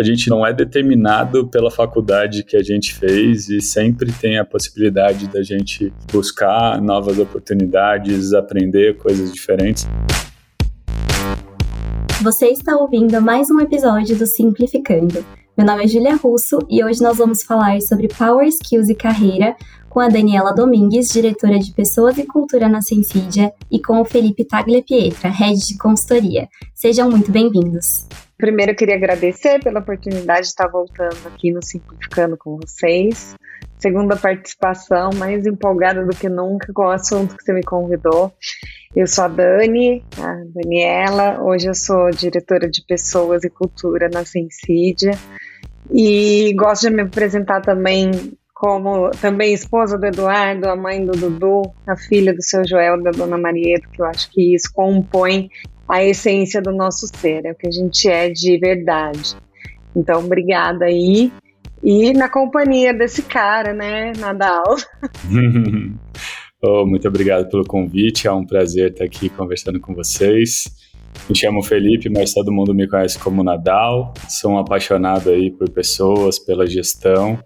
a gente não é determinado pela faculdade que a gente fez e sempre tem a possibilidade da gente buscar novas oportunidades, aprender coisas diferentes. Você está ouvindo mais um episódio do Simplificando. Meu nome é Julia Russo e hoje nós vamos falar sobre Power Skills e carreira com a Daniela Domingues, diretora de Pessoas e Cultura na Sensedia, e com o Felipe Tagliapietra, Head de Consultoria. Sejam muito bem-vindos. Primeiro eu queria agradecer pela oportunidade de estar voltando aqui no Simplificando com vocês. Segunda participação, mais empolgada do que nunca com o assunto que você me convidou. Eu sou a Daniela, hoje eu sou diretora de Pessoas e Cultura na Sensedia e gosto de me apresentar também como também esposa do Eduardo, a mãe do Dudu, a filha do seu Joel, da dona Marieta, que eu acho que isso compõe a essência do nosso ser, é o que a gente é de verdade. Então, obrigada aí. E na companhia desse cara, né, Nadal? Oh, muito obrigado pelo convite, é um prazer estar aqui conversando com vocês. Me chamo Felipe, mas todo mundo me conhece como Nadal. Sou um apaixonado aí por pessoas, pela gestão,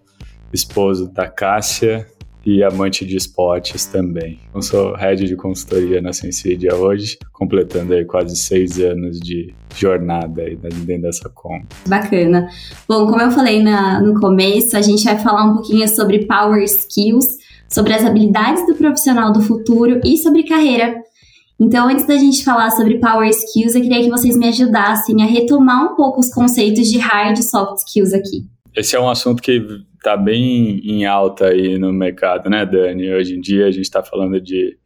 esposo da Cássia e amante de esportes também. Eu sou Head de Consultoria na Sensedia hoje, completando aí quase 6 anos de jornada aí dentro dessa comp. Bacana. Bom, como eu falei no começo, a gente vai falar um pouquinho sobre Power Skills, sobre as habilidades do profissional do futuro e sobre carreira. Então, antes da gente falar sobre Power Skills, eu queria que vocês me ajudassem a retomar um pouco os conceitos de Hard e Soft Skills aqui. Esse é um assunto que está bem em alta aí no mercado, né, Dani? Hoje em dia a gente está falando de...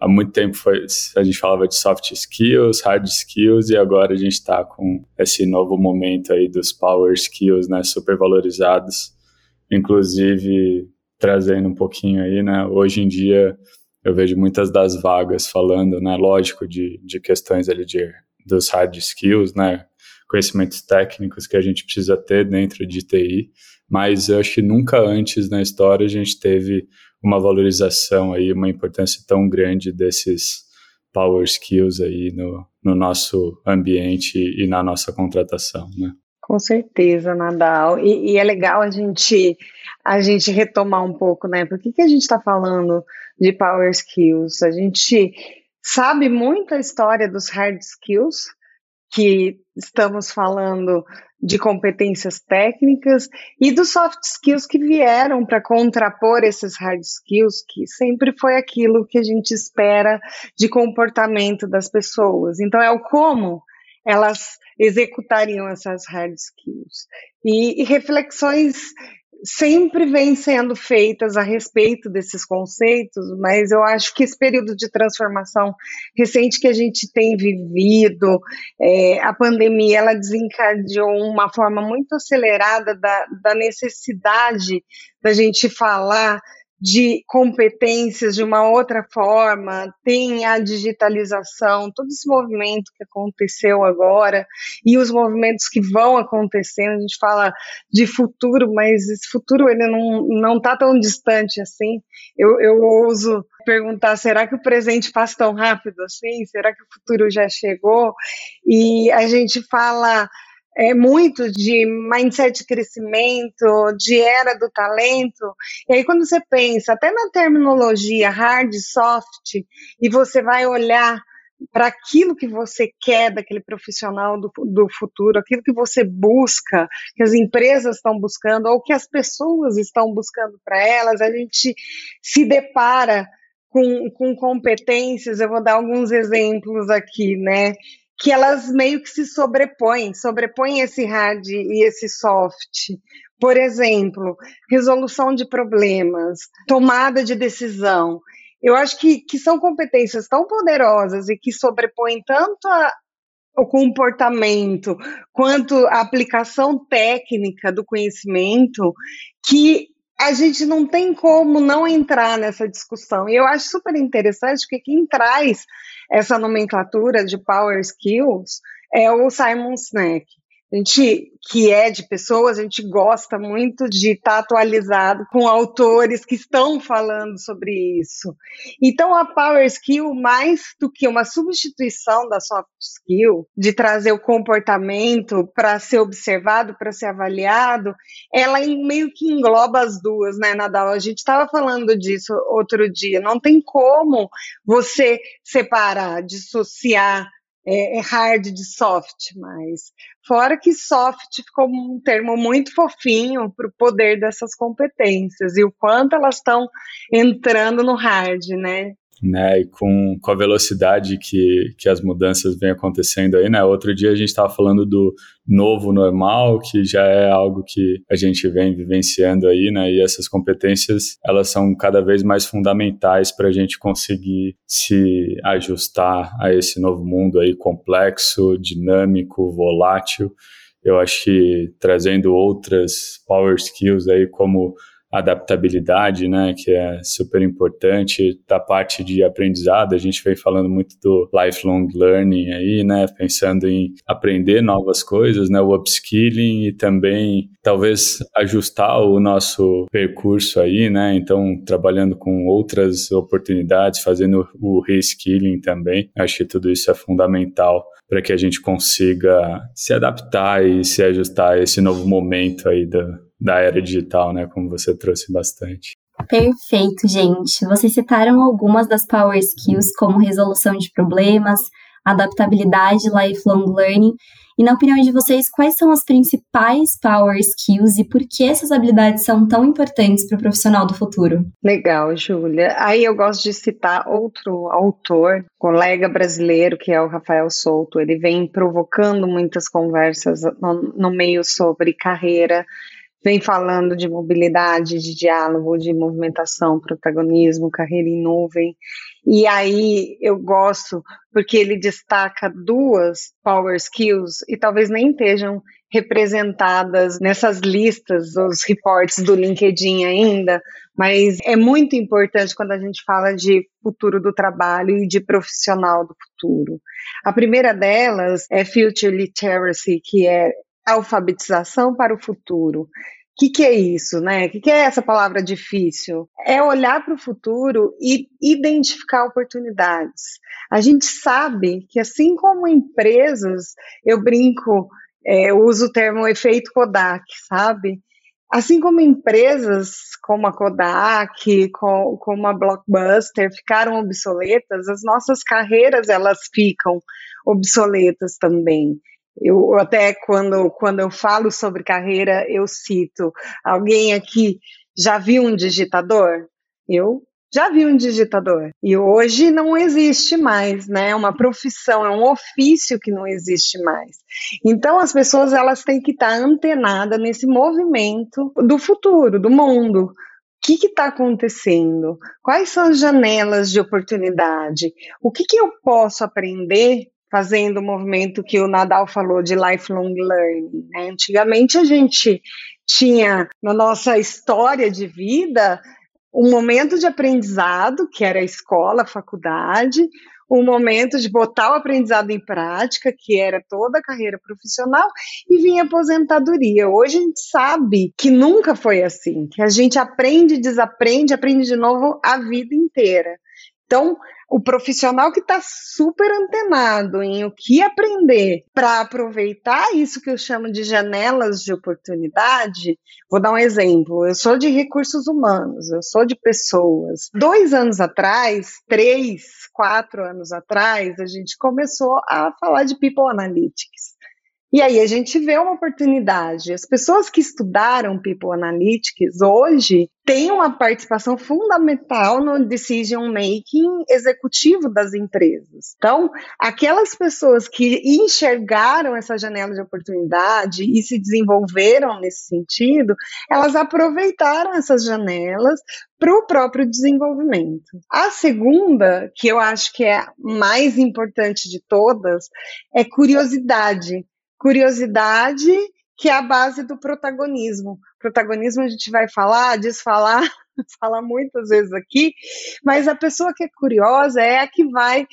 Há muito tempo a gente falava de Soft Skills, Hard Skills, e agora a gente está com esse novo momento aí dos Power Skills, né, super valorizados, inclusive... trazendo um pouquinho aí, né? Hoje em dia eu vejo muitas das vagas falando, né? Lógico, de questões ali dos hard skills, né? Conhecimentos técnicos que a gente precisa ter dentro de TI, mas eu acho que nunca antes na história a gente teve uma valorização aí, uma importância tão grande desses power skills aí no nosso ambiente e na nossa contratação, né? Com certeza, Nadal. E é legal a gente retomar um pouco, né? Por que a gente está falando de Power Skills? A gente sabe muito a história dos Hard Skills, que estamos falando de competências técnicas, e dos Soft Skills que vieram para contrapor esses Hard Skills, que sempre foi aquilo que a gente espera de comportamento das pessoas. Então, é o como elas executariam essas hard skills. E reflexões sempre vêm sendo feitas a respeito desses conceitos, mas eu acho que esse período de transformação recente que a gente tem vivido, a pandemia, ela desencadeou uma forma muito acelerada da necessidade da gente falar de competências de uma outra forma, tem a digitalização, todo esse movimento que aconteceu agora e os movimentos que vão acontecendo, a gente fala de futuro, mas esse futuro ele não está tão distante assim. Eu ouso perguntar, será que o presente passa tão rápido assim? Será que o futuro já chegou? E a gente fala... É muito de mindset de crescimento, de era do talento. E aí quando você pensa, até na terminologia hard, soft, e você vai olhar para aquilo que você quer daquele profissional do futuro, aquilo que você busca, que as empresas estão buscando, ou que as pessoas estão buscando para elas, a gente se depara com competências. Eu vou dar alguns exemplos aqui, né? Que elas meio que se sobrepõem esse hard e esse soft. Por exemplo, resolução de problemas, tomada de decisão. Eu acho que são competências tão poderosas e que sobrepõem tanto o comportamento quanto a aplicação técnica do conhecimento que a gente não tem como não entrar nessa discussão. E eu acho super interessante que quem traz essa nomenclatura de Power Skills é o Simon Sinek. A gente que é de pessoas, a gente gosta muito de estar atualizado com autores que estão falando sobre isso. Então, a Power Skill, mais do que uma substituição da Soft Skill, de trazer o comportamento para ser observado, para ser avaliado, ela meio que engloba as duas, né, Nadal? A gente estava falando disso outro dia. Não tem como você separar, dissociar hard de soft, mas fora que soft ficou um termo muito fofinho para o poder dessas competências e o quanto elas estão entrando no hard, né? Né, e com a velocidade que as mudanças vêm acontecendo aí, né? Outro dia a gente estava falando do novo normal, que já é algo que a gente vem vivenciando aí, né? E essas competências, elas são cada vez mais fundamentais para a gente conseguir se ajustar a esse novo mundo aí complexo, dinâmico, volátil. Eu acho que trazendo outras power skills aí como adaptabilidade, né, que é super importante, da parte de aprendizado, a gente vem falando muito do lifelong learning aí, né, pensando em aprender novas coisas, né, o upskilling e também talvez ajustar o nosso percurso aí, né, então trabalhando com outras oportunidades, fazendo o reskilling também, acho que tudo isso é fundamental para que a gente consiga se adaptar e se ajustar a esse novo momento aí da era digital, né, como você trouxe bastante. Perfeito, gente. Vocês citaram algumas das power skills, como resolução de problemas, adaptabilidade, lifelong learning. E na opinião de vocês, quais são as principais power skills e por que essas habilidades são tão importantes para o profissional do futuro? Legal, Júlia. Aí eu gosto de citar outro autor, colega brasileiro, que é o Rafael Souto. Ele vem provocando muitas conversas no meio sobre carreira, vem falando de mobilidade, de diálogo, de movimentação, protagonismo, carreira em nuvem. E aí eu gosto porque ele destaca duas power skills e talvez nem estejam representadas nessas listas, os reports do LinkedIn ainda, mas é muito importante quando a gente fala de futuro do trabalho e de profissional do futuro. A primeira delas é Future Literacy, que é alfabetização para o futuro. O que é isso, né? O que é essa palavra difícil? É olhar para o futuro e identificar oportunidades. A gente sabe que, assim como empresas, eu brinco, eu uso o termo efeito Kodak, sabe? Assim como empresas como a Kodak, como a Blockbuster ficaram obsoletas, as nossas carreiras elas ficam obsoletas também. Eu até quando eu falo sobre carreira, eu cito, alguém aqui já viu um digitador? Eu já vi um digitador. E hoje não existe mais, né? É uma profissão, é um ofício que não existe mais. Então as pessoas elas têm que estar antenadas nesse movimento do futuro, do mundo. O que está acontecendo? Quais são as janelas de oportunidade? O que eu posso aprender fazendo o movimento que o Nadal falou de lifelong learning, né? Antigamente a gente tinha, na nossa história de vida, um momento de aprendizado, que era a escola, a faculdade, um momento de botar o aprendizado em prática, que era toda a carreira profissional, e vinha a aposentadoria. Hoje a gente sabe que nunca foi assim, que a gente aprende, desaprende, aprende de novo a vida inteira. Então, o profissional que está super antenado em o que aprender para aproveitar isso que eu chamo de janelas de oportunidade, vou dar um exemplo, eu sou de recursos humanos, eu sou de pessoas. 3, 4 anos atrás, a gente começou a falar de People Analytics. E aí a gente vê uma oportunidade. As pessoas que estudaram People Analytics hoje têm uma participação fundamental no decision making executivo das empresas. Então, aquelas pessoas que enxergaram essa janela de oportunidade e se desenvolveram nesse sentido, elas aproveitaram essas janelas para o próprio desenvolvimento. A segunda, que eu acho que é a mais importante de todas, é curiosidade. Curiosidade, que é a base do protagonismo. Protagonismo a gente vai falar, desfalar, falar muitas vezes aqui, mas a pessoa que é curiosa é a que vai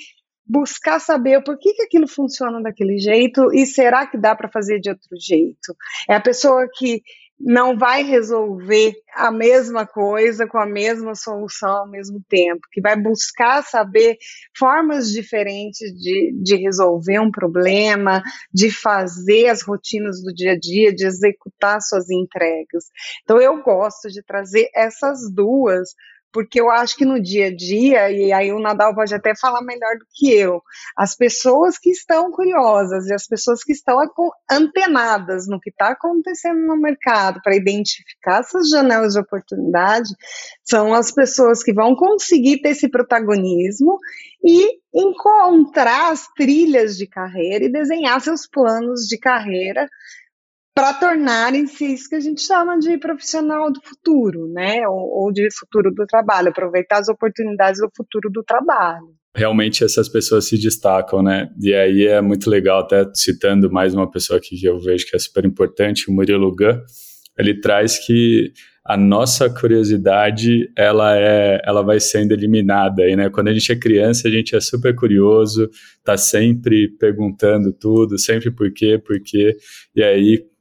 buscar saber por que aquilo funciona daquele jeito e será que dá para fazer de outro jeito. É a pessoa que não vai resolver a mesma coisa com a mesma solução ao mesmo tempo, que vai buscar saber formas diferentes de resolver um problema, de fazer as rotinas do dia a dia, de executar suas entregas. Então eu gosto de trazer essas duas, porque eu acho que no dia a dia, e aí o Nadal pode até falar melhor do que eu, as pessoas que estão curiosas e as pessoas que estão antenadas no que está acontecendo no mercado para identificar essas janelas de oportunidade, são as pessoas que vão conseguir ter esse protagonismo e encontrar as trilhas de carreira e desenhar seus planos de carreira para tornarem-se isso que a gente chama de profissional do futuro, né? Ou de futuro do trabalho, aproveitar as oportunidades do futuro do trabalho. Realmente essas pessoas se destacam, né? E aí é muito legal, até citando mais uma pessoa aqui que eu vejo que é super importante, o Murilo Gun, ele traz que a nossa curiosidade, ela vai sendo eliminada aí, né? Quando a gente é criança, a gente é super curioso, tá sempre perguntando tudo, sempre por quê, e aí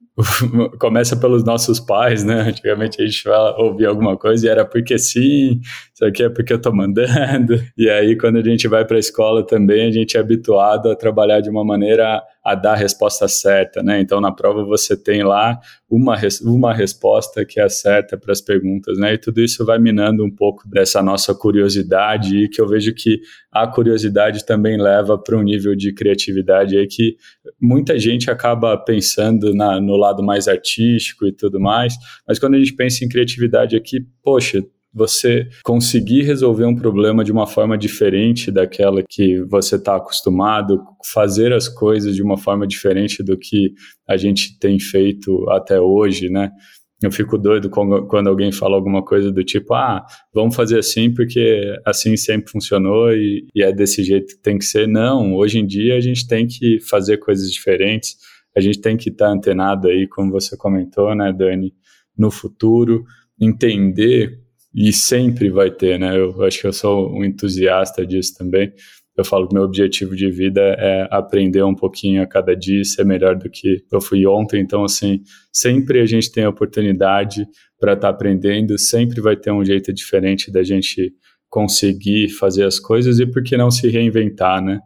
começa pelos nossos pais, né? Antigamente a gente ouvia alguma coisa e era porque sim, isso aqui é porque eu tô mandando. E aí quando a gente vai para a escola também, a gente é habituado a trabalhar de uma maneira a dar a resposta certa, né? Então na prova você tem lá uma resposta que é certa para as perguntas, né? E tudo isso vai minando um pouco dessa nossa curiosidade, e que eu vejo que a curiosidade também leva para um nível de criatividade aí que muita gente acaba pensando no lado mais artístico e tudo mais, mas quando a gente pensa em criatividade aqui, poxa, você conseguir resolver um problema de uma forma diferente daquela que você está acostumado, fazer as coisas de uma forma diferente do que a gente tem feito até hoje, né? Eu fico doido quando alguém fala alguma coisa do tipo, vamos fazer assim porque assim sempre funcionou e é desse jeito que tem que ser. Não, hoje em dia a gente tem que fazer coisas diferentes, a gente tem que estar antenado aí, como você comentou, né, Dani, no futuro, entender. E sempre vai ter, né? Eu acho que eu sou um entusiasta disso também. Eu falo que meu objetivo de vida é aprender um pouquinho a cada dia e ser melhor do que eu fui ontem. Então, assim, sempre a gente tem a oportunidade para estar aprendendo, sempre vai ter um jeito diferente da gente conseguir fazer as coisas e por que não se reinventar, né?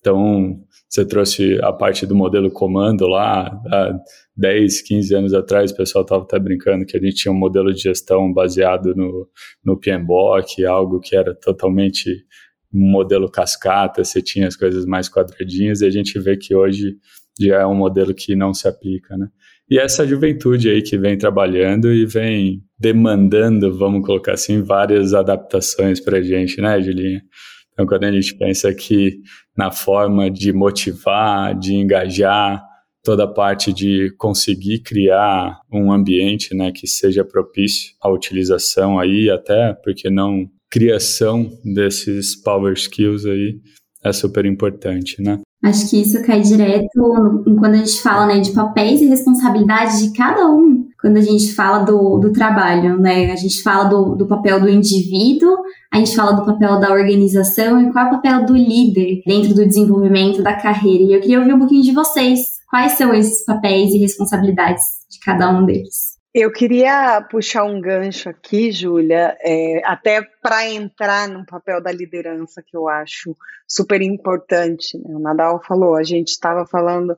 Então, você trouxe a parte do modelo comando lá, há 10, 15 anos atrás, o pessoal estava até brincando que a gente tinha um modelo de gestão baseado no PMBOK, algo que era totalmente um modelo cascata, você tinha as coisas mais quadradinhas, e a gente vê que hoje já é um modelo que não se aplica, né? E essa juventude aí que vem trabalhando e vem demandando, vamos colocar assim, várias adaptações para a gente, né, Julinha? Então, quando a gente pensa aqui na forma de motivar, de engajar, toda a parte de conseguir criar um ambiente, né, que seja propício à utilização aí, até, porque não, criação desses power skills aí é super importante, né? Acho que isso cai direto quando a gente fala, né, de papéis e responsabilidades de cada um. Quando a gente fala do trabalho, né? A gente fala do papel do indivíduo, a gente fala do papel da organização e qual é o papel do líder dentro do desenvolvimento da carreira. E eu queria ouvir um pouquinho de vocês. Quais são esses papéis e responsabilidades de cada um deles? Eu queria puxar um gancho aqui, Júlia, até para entrar no papel da liderança, que eu acho super importante, né? O Nadal falou, a gente estava falando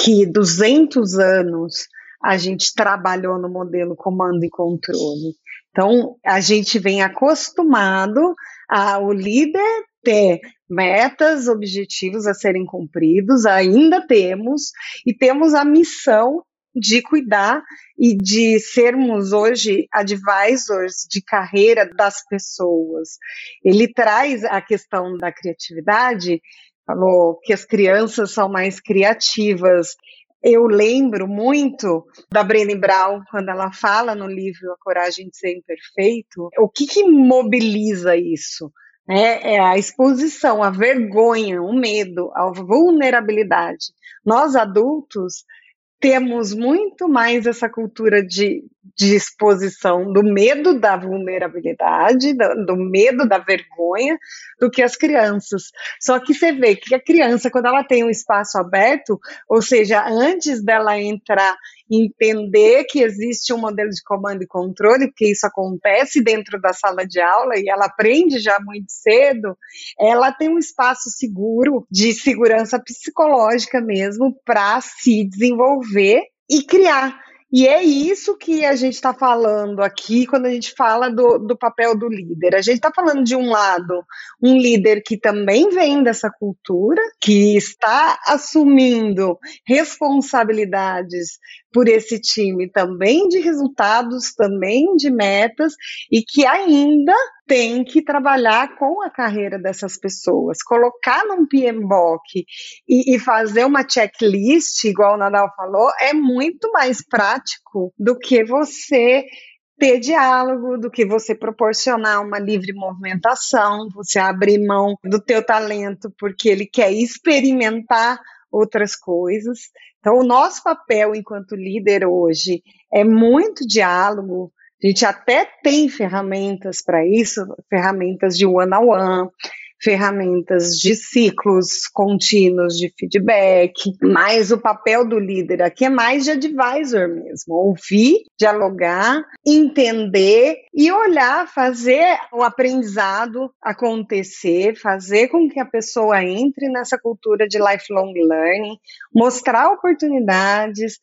que 200 anos a gente trabalhou no modelo comando e controle. Então, a gente vem acostumado ao líder ter metas, objetivos a serem cumpridos, ainda temos, e temos a missão de cuidar e de sermos hoje advisors de carreira das pessoas. Ele traz a questão da criatividade, falou que as crianças são mais criativas. Eu lembro muito da Brené Brown, quando ela fala no livro A Coragem de Ser Imperfeito, o que mobiliza isso? É a exposição, a vergonha, o medo, a vulnerabilidade. Nós adultos temos muito mais essa cultura de exposição, do medo da vulnerabilidade, do medo da vergonha, do que as crianças. Só que você vê que a criança, quando ela tem um espaço aberto, ou seja, antes dela entrar, entender que existe um modelo de comando e controle, porque isso acontece dentro da sala de aula e ela aprende já muito cedo, ela tem um espaço seguro, de segurança psicológica mesmo, para se desenvolver e criar. E é isso que a gente está falando aqui quando a gente fala do papel do líder. A gente está falando de um lado, um líder que também vem dessa cultura, que está assumindo responsabilidades por esse time também de resultados, também de metas, e que ainda tem que trabalhar com a carreira dessas pessoas, colocar num PMBOK e fazer uma checklist, igual o Nadal falou, é muito mais prático do que você ter diálogo, do que você proporcionar uma livre movimentação, você abrir mão do teu talento porque ele quer experimentar outras coisas. Então, o nosso papel enquanto líder hoje é muito diálogo. A gente até tem ferramentas para isso, ferramentas de one-on-one, ferramentas de ciclos contínuos de feedback, mas o papel do líder aqui é mais de advisor mesmo, ouvir, dialogar, entender e olhar, fazer o aprendizado acontecer, fazer com que a pessoa entre nessa cultura de lifelong learning, mostrar oportunidades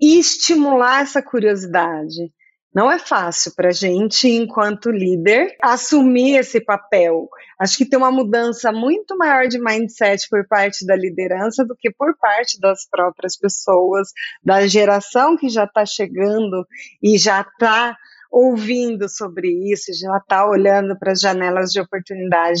e estimular essa curiosidade. Não é fácil para a gente, enquanto líder, assumir esse papel. Acho que tem uma mudança muito maior de mindset por parte da liderança do que por parte das próprias pessoas, da geração que já está chegando e já está ouvindo sobre isso, já está olhando para as janelas de oportunidade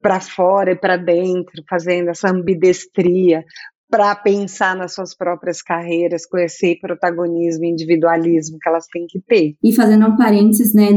para fora e para dentro, fazendo essa ambidestria para pensar nas suas próprias carreiras, com esse protagonismo e individualismo que elas têm que ter. E fazendo um parênteses, né,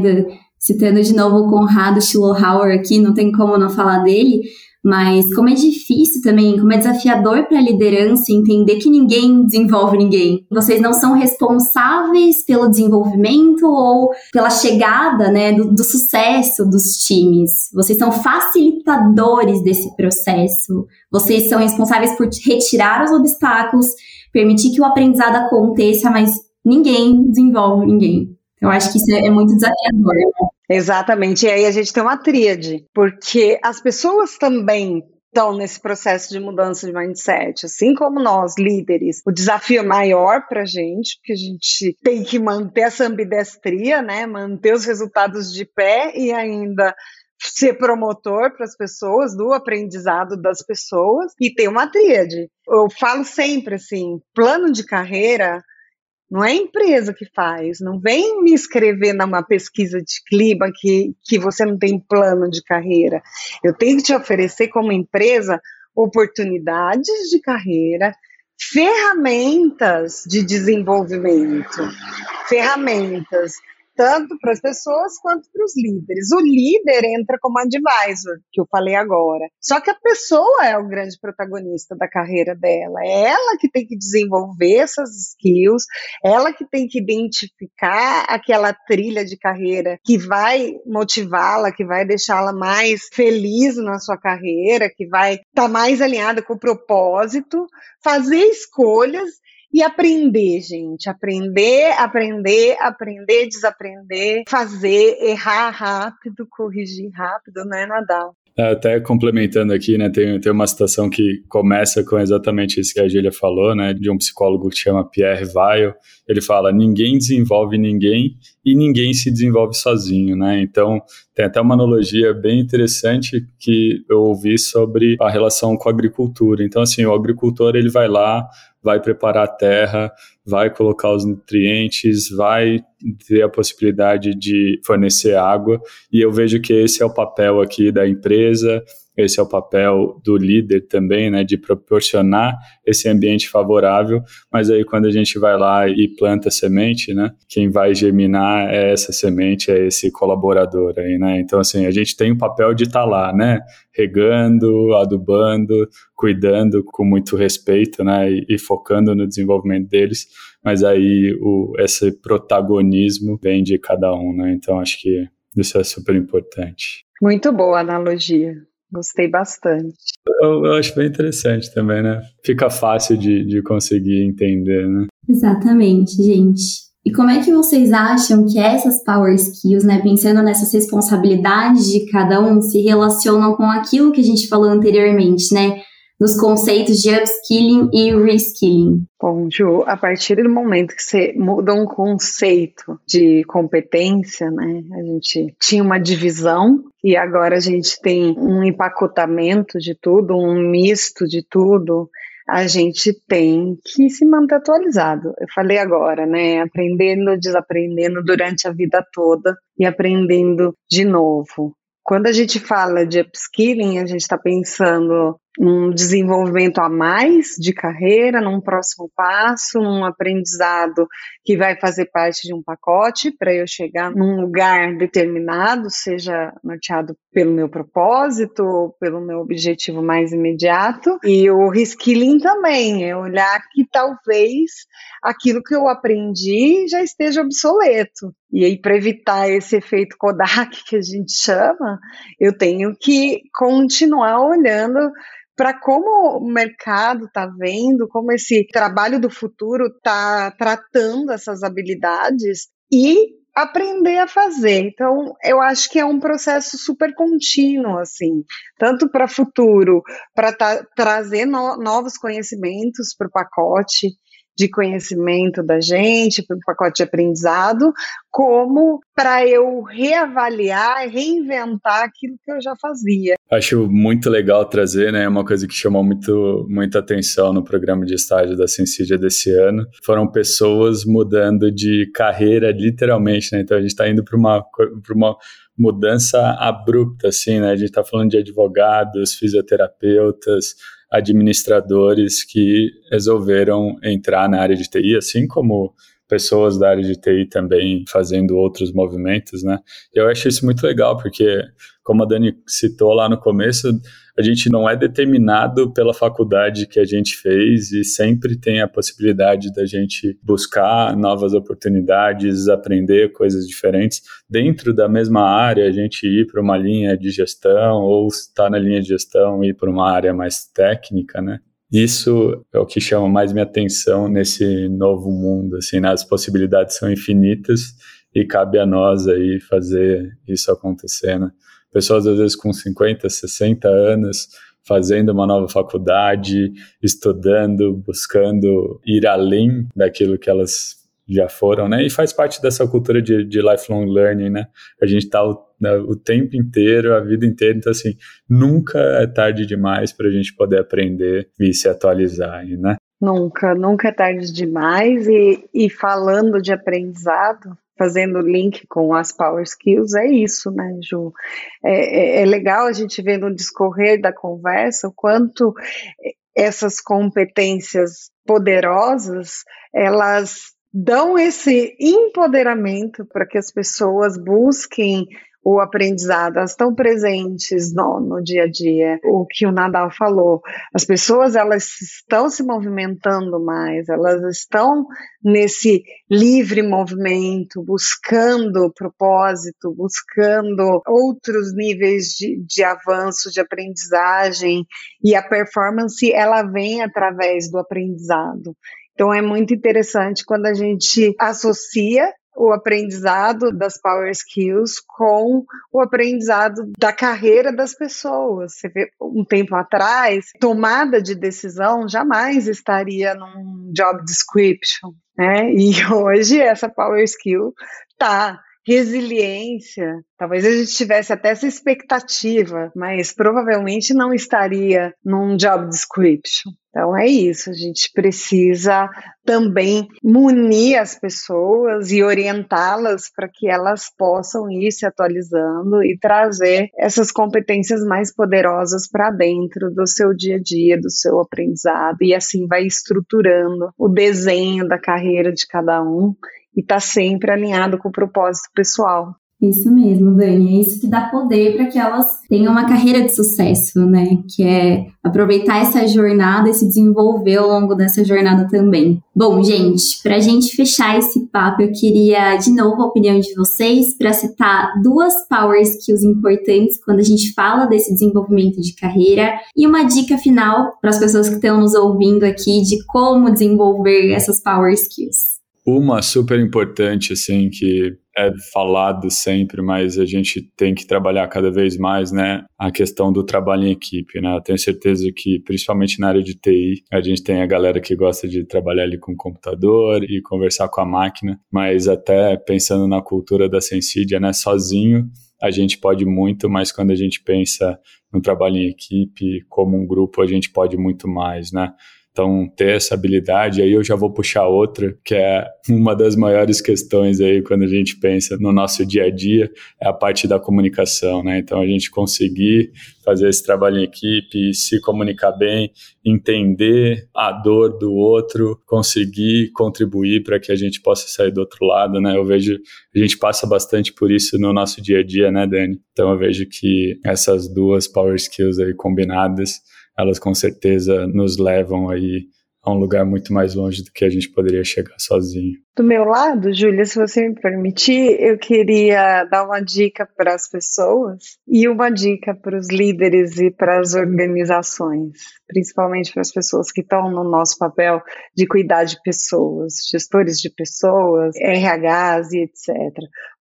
citando de novo o Conrado Schlohauer aqui, não tem como não falar dele, mas como é difícil também, como é desafiador para a liderança entender que ninguém desenvolve ninguém. Vocês não são responsáveis pelo desenvolvimento ou pela chegada, né, do sucesso dos times. Vocês são facilitadores desse processo. Vocês são responsáveis por retirar os obstáculos, permitir que o aprendizado aconteça, mas ninguém desenvolve ninguém. Eu acho que isso é muito desafiador, né? Exatamente, e aí a gente tem uma tríade, porque as pessoas também estão nesse processo de mudança de mindset, assim como nós, líderes. O desafio é maior para a gente, porque a gente tem que manter essa ambidestria, né? Manter os resultados de pé e ainda ser promotor para as pessoas, do aprendizado das pessoas, e tem uma tríade. Eu falo sempre assim, plano de carreira não é a empresa que faz, não vem me escrever numa pesquisa de clima que você não tem plano de carreira. Eu tenho que te oferecer como empresa oportunidades de carreira, ferramentas de desenvolvimento, ferramentas tanto para as pessoas quanto para os líderes. O líder entra como advisor, que eu falei agora. Só que a pessoa é o grande protagonista da carreira dela. É ela que tem que desenvolver essas skills, ela que tem que identificar aquela trilha de carreira que vai motivá-la, que vai deixá-la mais feliz na sua carreira, que vai estar mais alinhada com o propósito, fazer escolhas. E aprender, gente, aprender, desaprender, fazer, errar rápido, corrigir rápido, né, Nadal? Até complementando aqui, né, tem uma citação que começa com exatamente isso que a Julia falou, né, de um psicólogo que chama Pierre Weil. Ele fala, ninguém desenvolve ninguém e ninguém se desenvolve sozinho, né? Então, tem até uma analogia bem interessante que eu ouvi sobre a relação com a agricultura. Então, assim, o agricultor, ele vai lá, vai preparar a terra, vai colocar os nutrientes, vai ter a possibilidade de fornecer água, e eu vejo que esse é o papel aqui da empresa, Esse é o papel do líder também, né, de proporcionar esse ambiente favorável, mas aí quando a gente vai lá e planta a semente, né, quem vai germinar é essa semente, é esse colaborador aí, né? Então, assim, a gente tem o papel de estar lá, né, regando, adubando, cuidando com muito respeito, né, e focando no desenvolvimento deles, mas aí esse protagonismo vem de cada um, né? Então, acho que isso é super importante. Muito boa a analogia. Gostei bastante. Eu acho bem interessante também, né? Fica fácil de conseguir entender, né? Exatamente, gente. E como é que vocês acham que essas power skills, né, pensando nessas responsabilidades de cada um, se relacionam com aquilo que a gente falou anteriormente, né? Dos conceitos de upskilling e reskilling? Bom, Ju, a partir do momento que você muda um conceito de competência, né? A gente tinha uma divisão e agora a gente tem um empacotamento de tudo, um misto de tudo. A gente tem que se manter atualizado. Eu falei agora, né? Aprendendo, desaprendendo durante a vida toda e aprendendo de novo. Quando a gente fala de upskilling, a gente está pensando num desenvolvimento a mais de carreira, num próximo passo, num aprendizado que vai fazer parte de um pacote para eu chegar num lugar determinado, seja norteado pelo meu propósito ou pelo meu objetivo mais imediato. E o reskilling também é olhar que talvez aquilo que eu aprendi já esteja obsoleto. E aí, para evitar esse efeito Kodak que a gente chama, eu tenho que continuar olhando para como o mercado está vendo, como esse trabalho do futuro está tratando essas habilidades e aprender a fazer. Então, eu acho que é um processo super contínuo, assim, tanto para o futuro, para trazer novos conhecimentos para o pacote de conhecimento da gente, para o pacote de aprendizado, como para eu reavaliar, reinventar aquilo que eu já fazia. Acho muito legal trazer, né, uma coisa que chamou muita atenção no programa de estágio da Sensedia desse ano. Foram pessoas mudando de carreira, literalmente, né? Então a gente está indo para uma mudança abrupta, assim, né? A gente está falando de advogados, fisioterapeutas, administradores que resolveram entrar na área de TI, assim como pessoas da área de TI também fazendo outros movimentos, né? Eu acho isso muito legal, porque, como a Dani citou lá no começo, a gente não é determinado pela faculdade que a gente fez e sempre tem a possibilidade da gente buscar novas oportunidades, aprender coisas diferentes. Dentro da mesma área, a gente ir para uma linha de gestão ou estar na linha de gestão e ir para uma área mais técnica, né? Isso é o que chama mais minha atenção nesse novo mundo, assim, né? As possibilidades são infinitas e cabe a nós aí fazer isso acontecer, né? Pessoas às vezes com 50, 60 anos fazendo uma nova faculdade, estudando, buscando ir além daquilo que elas já foram, né? E faz parte dessa cultura de lifelong learning, né? A gente está o tempo inteiro, a vida inteira, então assim, nunca é tarde demais para a gente poder aprender e se atualizar, né? Nunca é tarde demais e falando de aprendizado, fazendo link com as power skills, é isso, né, Ju? É legal a gente ver no discorrer da conversa o quanto essas competências poderosas, elas dão esse empoderamento para que as pessoas busquem o aprendizado, elas estão presentes no dia a dia. O que o Nadal falou, as pessoas elas estão se movimentando mais, elas estão nesse livre movimento, buscando propósito, buscando outros níveis de avanço, de aprendizagem, e a performance ela vem através do aprendizado. Então é muito interessante quando a gente associa o aprendizado das power skills com o aprendizado da carreira das pessoas. Você vê, um tempo atrás, tomada de decisão jamais estaria num job description, né? E hoje essa power skill tá. resiliência. Talvez a gente tivesse até essa expectativa, mas provavelmente não estaria num job description. Então é isso, a gente precisa também munir as pessoas e orientá-las para que elas possam ir se atualizando e trazer essas competências mais poderosas para dentro do seu dia a dia, do seu aprendizado, e assim vai estruturando o desenho da carreira de cada um e está sempre alinhado com o propósito pessoal. Isso mesmo, Dani, é isso que dá poder para que elas tenham uma carreira de sucesso, né? Que é aproveitar essa jornada e se desenvolver ao longo dessa jornada também. Bom, gente, para a gente fechar esse papo, eu queria de novo a opinião de vocês para citar duas power skills importantes quando a gente fala desse desenvolvimento de carreira e uma dica final para as pessoas que estão nos ouvindo aqui de como desenvolver essas power skills. Uma super importante, assim, que é falado sempre, mas a gente tem que trabalhar cada vez mais, né? A questão do trabalho em equipe, né? Eu tenho certeza que, principalmente na área de TI, a gente tem a galera que gosta de trabalhar ali com o computador e conversar com a máquina, mas até pensando na cultura da Sensedia, né? Sozinho a gente pode muito, mas quando a gente pensa no trabalho em equipe, como um grupo, a gente pode muito mais, né? Então, ter essa habilidade, aí eu já vou puxar outra, que é uma das maiores questões aí quando a gente pensa no nosso dia a dia, é a parte da comunicação, né? Então, a gente conseguir fazer esse trabalho em equipe, se comunicar bem, entender a dor do outro, conseguir contribuir para que a gente possa sair do outro lado, né? Eu vejo, a gente passa bastante por isso no nosso dia a dia, né, Dani? Então, eu vejo que essas duas power skills aí combinadas, elas com certeza nos levam aí a um lugar muito mais longe do que a gente poderia chegar sozinho. Do meu lado, Júlia, se você me permitir, eu queria dar uma dica para as pessoas e uma dica para os líderes e para as organizações, principalmente para as pessoas que estão no nosso papel de cuidar de pessoas, gestores de pessoas, RHs e etc.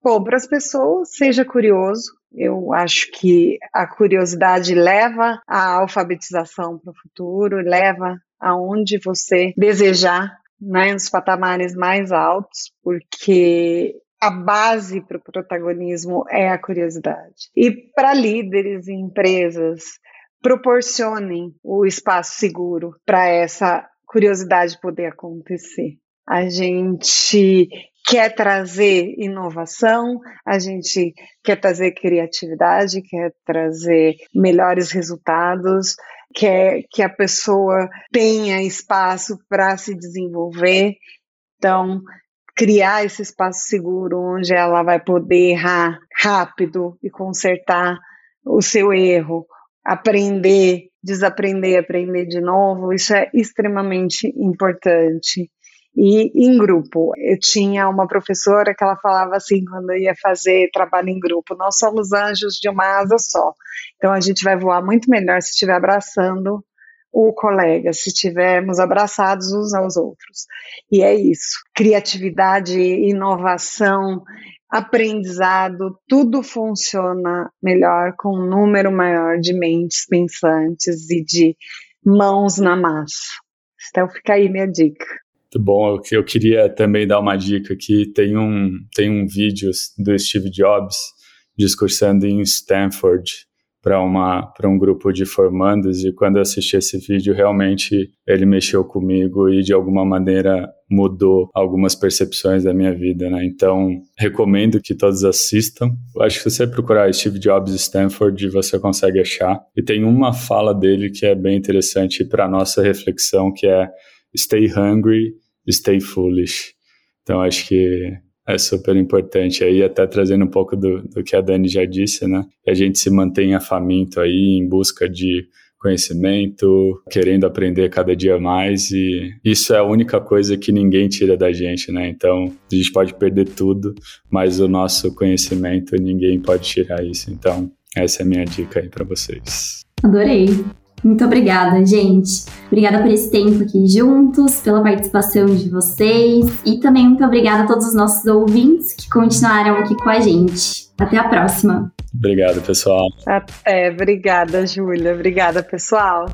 Bom, para as pessoas, seja curioso. Eu acho que a curiosidade leva à alfabetização para o futuro, leva aonde você desejar, né, nos patamares mais altos, porque a base para o protagonismo é a curiosidade. E para líderes e empresas, proporcionem o espaço seguro para essa curiosidade poder acontecer. A gente quer trazer inovação, a gente quer trazer criatividade, quer trazer melhores resultados, quer que a pessoa tenha espaço para se desenvolver. Então, criar esse espaço seguro onde ela vai poder errar rápido e consertar o seu erro, aprender, desaprender, aprender de novo, isso é extremamente importante. E em grupo, eu tinha uma professora que ela falava assim, quando eu ia fazer trabalho em grupo, nós somos anjos de uma asa só, então a gente vai voar muito melhor se estiver abraçando o colega, se estivermos abraçados uns aos outros, e é isso, criatividade, inovação, aprendizado, tudo funciona melhor com um número maior de mentes pensantes e de mãos na massa. Então fica aí minha dica. Muito bom, eu queria também dar uma dica aqui, tem um vídeo do Steve Jobs discursando em Stanford para um grupo de formandos, e quando eu assisti esse vídeo, realmente ele mexeu comigo e de alguma maneira mudou algumas percepções da minha vida, né? Então, recomendo que todos assistam. Eu acho que se você procurar Steve Jobs Stanford, você consegue achar. E tem uma fala dele que é bem interessante para a nossa reflexão, que é Stay hungry, stay foolish. Então, acho que é super importante. Aí, até trazendo um pouco do que a Dani já disse, né? Que a gente se mantenha faminto aí, em busca de conhecimento, querendo aprender cada dia mais, e isso é a única coisa que ninguém tira da gente, né? Então, a gente pode perder tudo, mas o nosso conhecimento, ninguém pode tirar isso. Então, essa é a minha dica aí para vocês. Adorei! Muito obrigada, gente. Obrigada por esse tempo aqui juntos, pela participação de vocês e também muito obrigada a todos os nossos ouvintes que continuaram aqui com a gente. Até a próxima. Obrigado, pessoal. Até. Obrigada, Júlia. Obrigada, pessoal.